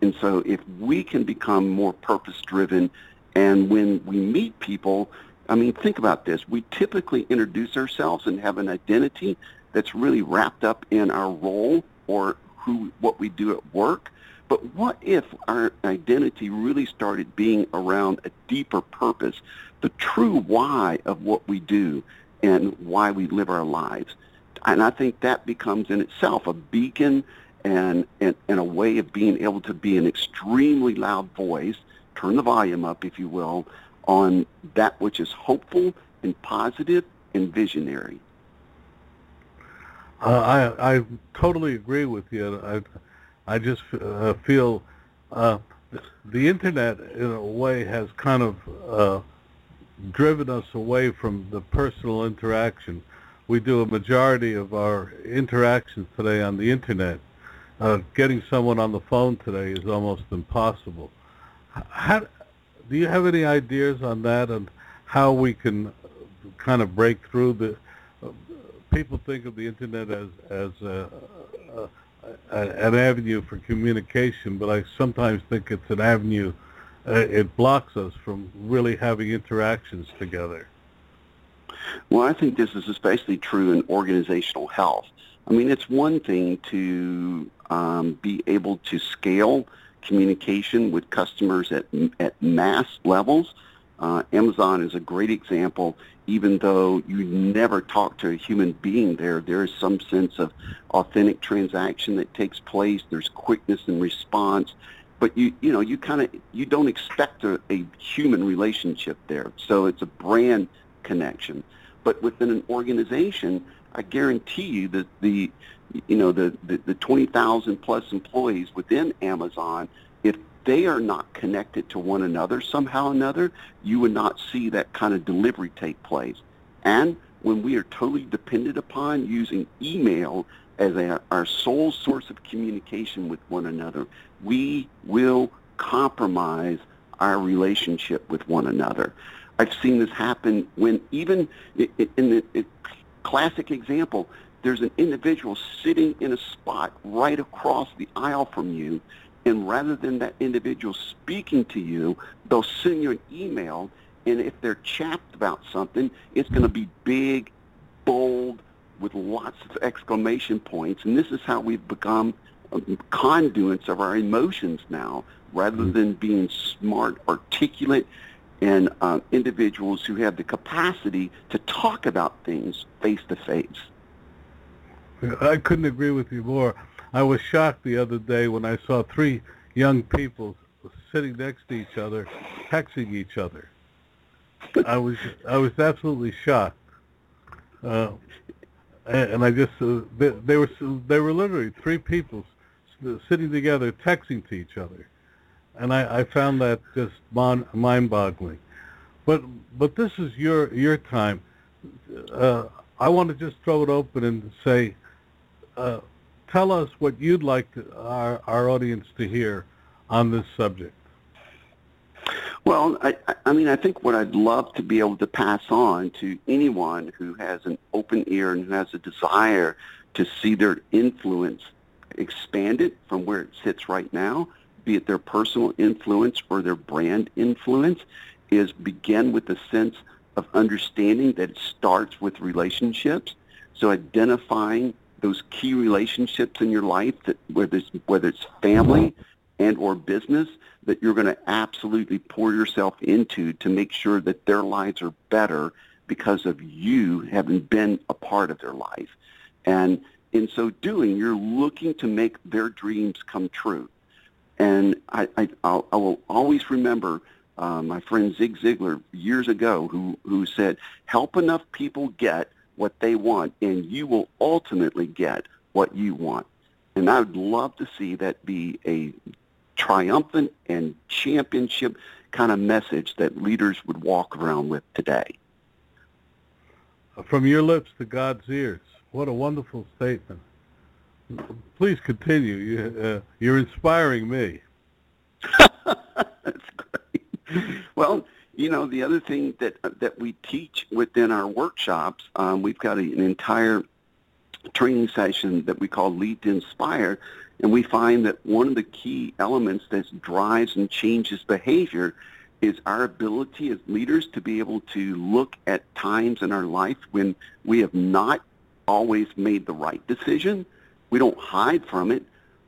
And so if we can become more purpose-driven, and when we meet people, I mean, think about this. We typically introduce ourselves and have an identity that's really wrapped up in our role or who, what we do at work. But what if our identity really started being around a deeper purpose, the true why of what we do and why we live our lives? And I think that becomes in itself a beacon and, and, and a way of being able to be an extremely loud voice, turn the volume up, if you will, on that which is hopeful and positive and visionary. Uh, I I totally agree with you. I I just uh, feel uh, the internet in a way has kind of uh, driven us away from the personal interaction. We do a majority of our interactions today on the internet. Uh, getting someone on the phone today is almost impossible. How Do you have any ideas on that and how we can kind of break through the? Uh, people think of the internet as as a, a, a, an avenue for communication, but I sometimes think it's an avenue. Uh, it blocks us from really having interactions together. Well, I think this is especially true in organizational health. I mean, it's one thing to um, be able to scale communication with customers at at mass levels. Uh, Amazon is a great example. Even though you never talk to a human being there, there is some sense of authentic transaction that takes place. There's quickness in response, but you you know you kind of you don't expect a, a human relationship there. So it's a brand connection. But within an organization, I guarantee you that the you know, the, the, the twenty thousand plus employees within Amazon, if they are not connected to one another somehow or another, you would not see that kind of delivery take place. And when we are totally dependent upon using email as a, our sole source of communication with one another, we will compromise our relationship with one another. I've seen this happen when even in the in classic example, there's an individual sitting in a spot right across the aisle from you, and rather than that individual speaking to you, they'll send you an email, and if they're chapped about something, it's going to be big, bold, with lots of exclamation points, and this is how we've become conduits of our emotions now, rather than being smart, articulate, and uh, individuals who have the capacity to talk about things face-to-face. I couldn't agree with you more. I was shocked the other day when I saw three young people sitting next to each other, texting each other. I was I was absolutely shocked, uh, and I just uh, they, they were they were literally three people sitting together texting to each other, and I, I found that just mon- mind-boggling. But but this is your your time. Uh, I want to just throw it open and say. Uh, tell us what you'd like to, our, our audience to hear on this subject. Well, I, I mean, I think what I'd love to be able to pass on to anyone who has an open ear and who has a desire to see their influence expand it from where it sits right now, be it their personal influence or their brand influence, is begin with a sense of understanding that it starts with relationships. So identifying those key relationships in your life, that whether it's, whether it's family and or business, that you're going to absolutely pour yourself into to make sure that their lives are better because of you having been a part of their life. And in so doing, you're looking to make their dreams come true. And I, I, I'll, I will always remember uh, my friend Zig Ziglar years ago who, who said, help enough people get what they want, and you will ultimately get what you want. And I would love to see that be a triumphant and championship kind of message that leaders would walk around with today. From your lips to God's ears. What a wonderful statement. Please continue. You, uh, you're inspiring me. That's great. Well, you know, the other thing that that we teach within our workshops, um, we've got a, an entire training session that we call Lead to Inspire, and we find that one of the key elements that drives and changes behavior is our ability as leaders to be able to look at times in our life when we have not always made the right decision. We don't hide from it.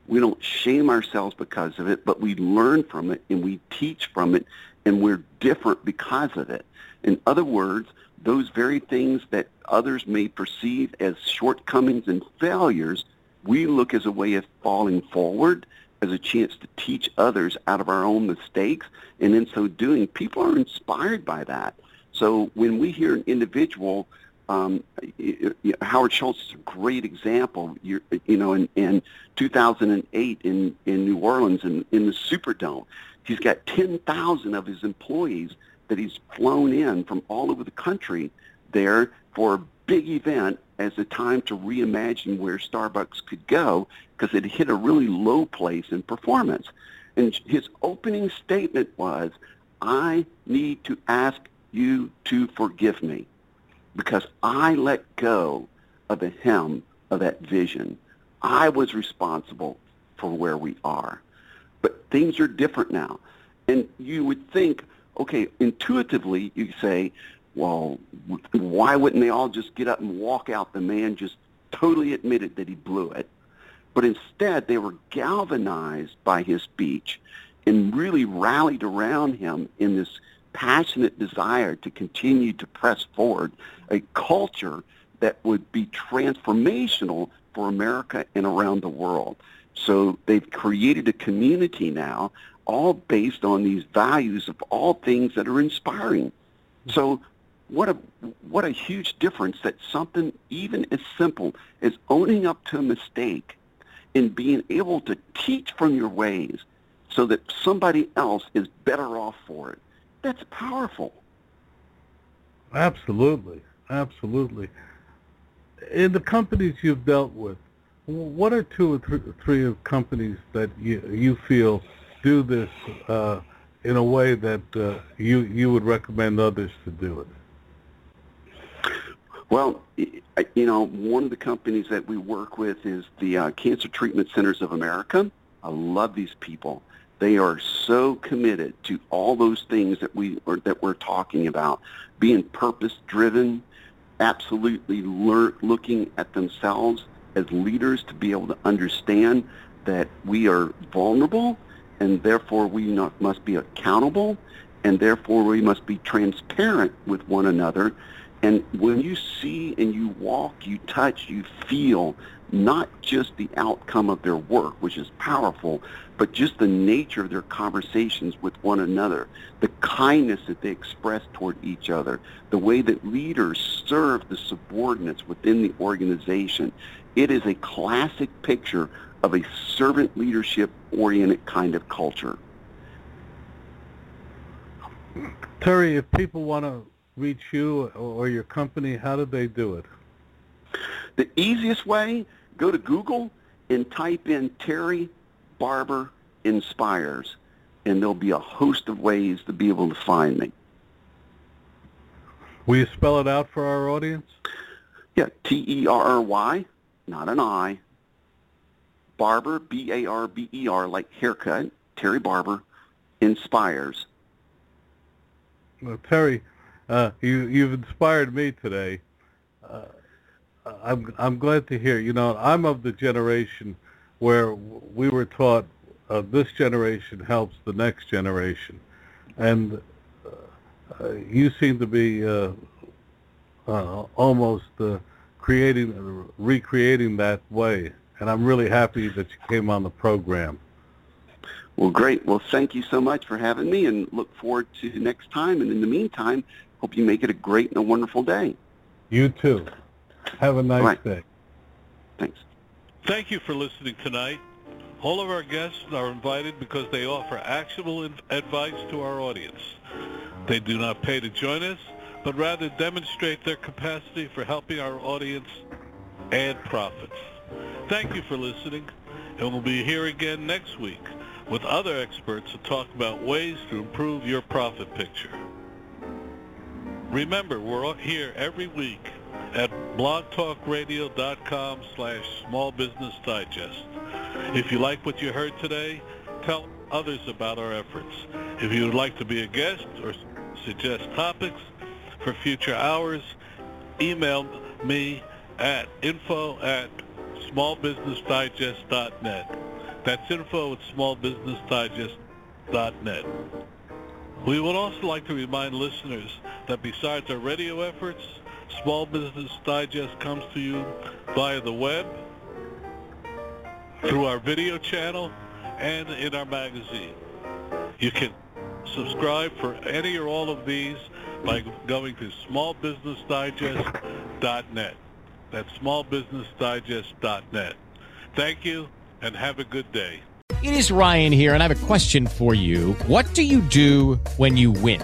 We don't shame ourselves because of it, but we learn from it and we teach from it, and we're different because of it. In other words, those very things that others may perceive as shortcomings and failures, we look as a way of falling forward, as a chance to teach others out of our own mistakes, and in so doing, people are inspired by that. So when we hear an individual, um, you, you, Howard Schultz is a great example. You're, you know, in, in two thousand eight in, in New Orleans, in, in the Superdome, he's got ten thousand of his employees that he's flown in from all over the country there for a big event as a time to reimagine where Starbucks could go, because it hit a really low place in performance. And his opening statement was, I need to ask you to forgive me because I let go of the hem of that vision. I was responsible for where we are. But things are different now. And you would think, okay, intuitively you say, well, why wouldn't they all just get up and walk out? The man just totally admitted that he blew it. But instead, they were galvanized by his speech and really rallied around him in this passionate desire to continue to press forward a culture that would be transformational for America and around the world. So they've created a community now, all based on these values of all things that are inspiring. So what a what a huge difference that something even as simple as owning up to a mistake and being able to teach from your ways so that somebody else is better off for it. That's powerful. Absolutely. Absolutely. In the companies you've dealt with, what are two or th- three companies that you, you feel do this uh, in a way that uh, you you would recommend others to do it? Well, you know, one of the companies that we work with is the uh, Cancer Treatment Centers of America. I love these people. They are so committed to all those things that we are, that we're talking about, being purpose-driven, absolutely lear- looking at themselves as leaders to be able to understand that we are vulnerable, and therefore we not, must be accountable, and therefore we must be transparent with one another. And when you see and you walk, you touch, you feel not just the outcome of their work, which is powerful, but just the nature of their conversations with one another, the kindness that they express toward each other, the way that leaders serve the subordinates within the organization. It is a classic picture of a servant leadership-oriented kind of culture. Terry, if people want to reach you or your company, how do they do it? The easiest way, go to Google and type in Terry Barber Inspires, and there'll be a host of ways to be able to find me. Will you spell it out for our audience? Yeah, T E R R Y, not an I, Barber, B A R B E R, like haircut, Terry Barber, inspires. Well, Terry, uh, you, you've inspired me today. Uh, I'm, I'm glad to hear. You know, I'm of the generation where we were taught uh, this generation helps the next generation. And uh, you seem to be uh, uh, almost uh, creating, uh, recreating that way. And I'm really happy that you came on the program. Well, great. Well, thank you so much for having me, and look forward to next time. And in the meantime, hope you make it a great and a wonderful day. You too. Have a nice right. day. Thanks. Thank you for listening tonight. All of our guests are invited because they offer actionable advice to our audience. They do not pay to join us, but rather demonstrate their capacity for helping our audience add profits. Thank you for listening, and we'll be here again next week with other experts to talk about ways to improve your profit picture. Remember, we're here every week at blogtalkradio.com slash small business digest. If you like what you heard today, tell others about our efforts. If you would like to be a guest or suggest topics for future hours, email me at info at small business digest dot net. That's info at small business digest dot net. We would also like to remind listeners that besides our radio efforts, Small Business Digest comes to you via the web, through our video channel, and in our magazine. You can subscribe for any or all of these by going to small business digest dot net. That's small business digest dot net. Thank you, and have a good day. It is Ryan here, and I have a question for you. What do you do when you win?